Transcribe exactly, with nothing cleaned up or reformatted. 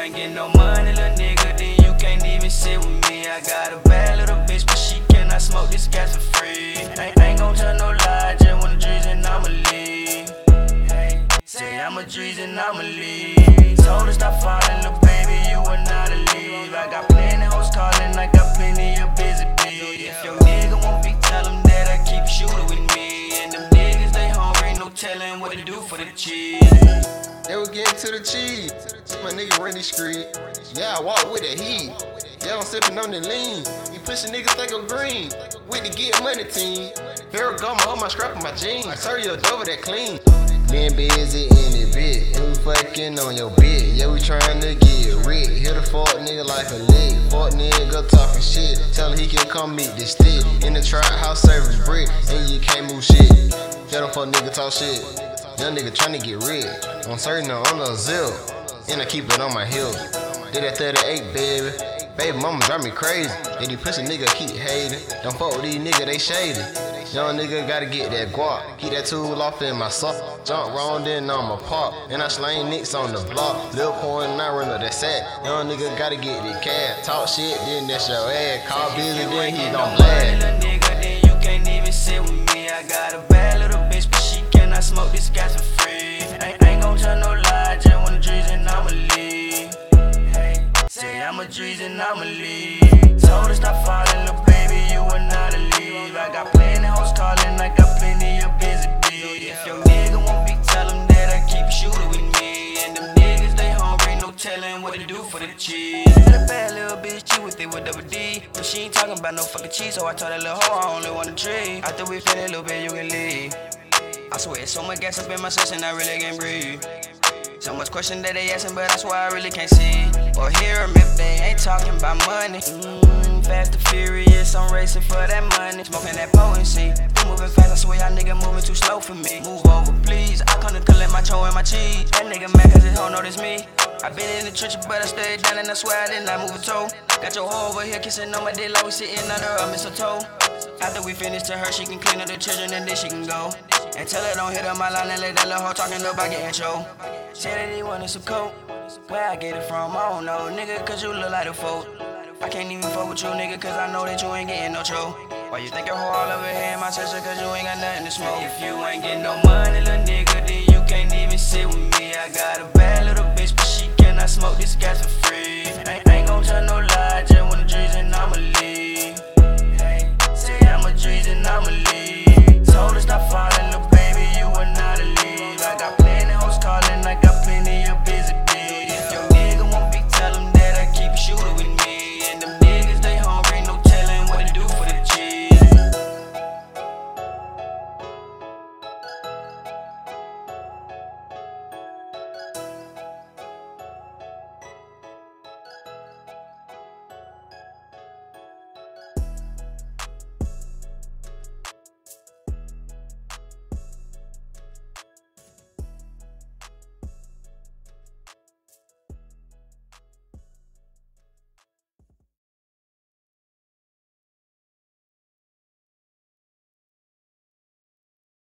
ain't get no money, little nigga, then you can't even sit with me. I got a bad little bitch, but she cannot smoke this gas for free. I ain't gon' tell no lie, just when the dreams and I'ma leave. Hey, say I'm a dreams and I'ma leave. Told her stop falling, little baby, you are not a leave. I got plenty hoes calling, I got plenty of busy bees. If your nigga won't be, tell him that I keep shooting with me. And them niggas, they hungry, no telling what to do for the cheese. They was getting to the cheese. My nigga Randy Street. Yeah, I walk with the heat. Yeah, I'm sipping on the lean. You pushing niggas like I'm green. With the get money team. Ferragamo on my strap and my jeans. I serve you a double that clean. Been busy in the bit. And we fucking on your bit. Yeah, we trying to get rich. Hit a fuck nigga like a lick. Fuck nigga talking shit. Tell him he can come meet this stick. In the trap house service brick. And you can't move shit. Tell them fuck nigga talk shit. Young nigga tryna get rich. I'm certain I'm a zip, and I keep it on my heel. Did that thirty-eight, baby. Baby mama drive me crazy. And you pussy nigga keep hating. Don't fuck with these niggas, they shady. Young nigga gotta get that guap. Keep that tool off in my sock. Jump wrong, then I'ma pop. And I slang nicks on the block. Lil' point and I run up that sack. Young nigga gotta get the cash. Talk shit, then that's your ass. Call busy, then he don't blast. Nigga, then you can't even sit with me. I got a bad little bitch, but she cannot smoke this gas for free. I ain't gon' tell no lie, just when the dreams and I'ma leave. Hey, say I'm a dreams and I'ma leave. Told her stop falling, little baby, you are not a leave. I got plenty hoes calling, I got plenty of busy bees. If your nigga won't be, tell him that I keep shooting with me. And them niggas, they hungry, no telling what to do for the cheese. That bad little bitch, you with it with double D. But she ain't talking about no fucking cheese, so I told that little hoe I only want a tree. After we finish, little baby, you can leave. I swear, so much gas up in my session, I really can't breathe. So much question that they asking, but that's why I really can't see or hear them if they ain't talking about money. Mmm, fast and furious, I'm racing for that money. Smoking that potency, I'm moving fast, I swear y'all nigga moving too slow for me. Move over, please, I come to collect my toe and my cheese. That nigga mad cause his hoe know this me. I been in the trenches, but I stayed down and I swear I did not move a toe. Got your hoe over here kissing on my dick like we sitting under a mistletoe. After we finish to her, she can clean up the children and then she can go. And tell her don't hit up my line and let that little hoe talking about getting show. Said that he wanted some coke. Where I get it from, I don't know. Nigga, cause you look like a folk. I can't even fuck with you, nigga, cause I know that you ain't getting no show. Why you think your hoe all over here in my sister, cause you ain't got nothing to smoke. If you ain't getting no money, little nigga, then you can't even sit with me. I got a bad little bitch, but she cannot smoke this gas for free. I ain't gon' tell no lie.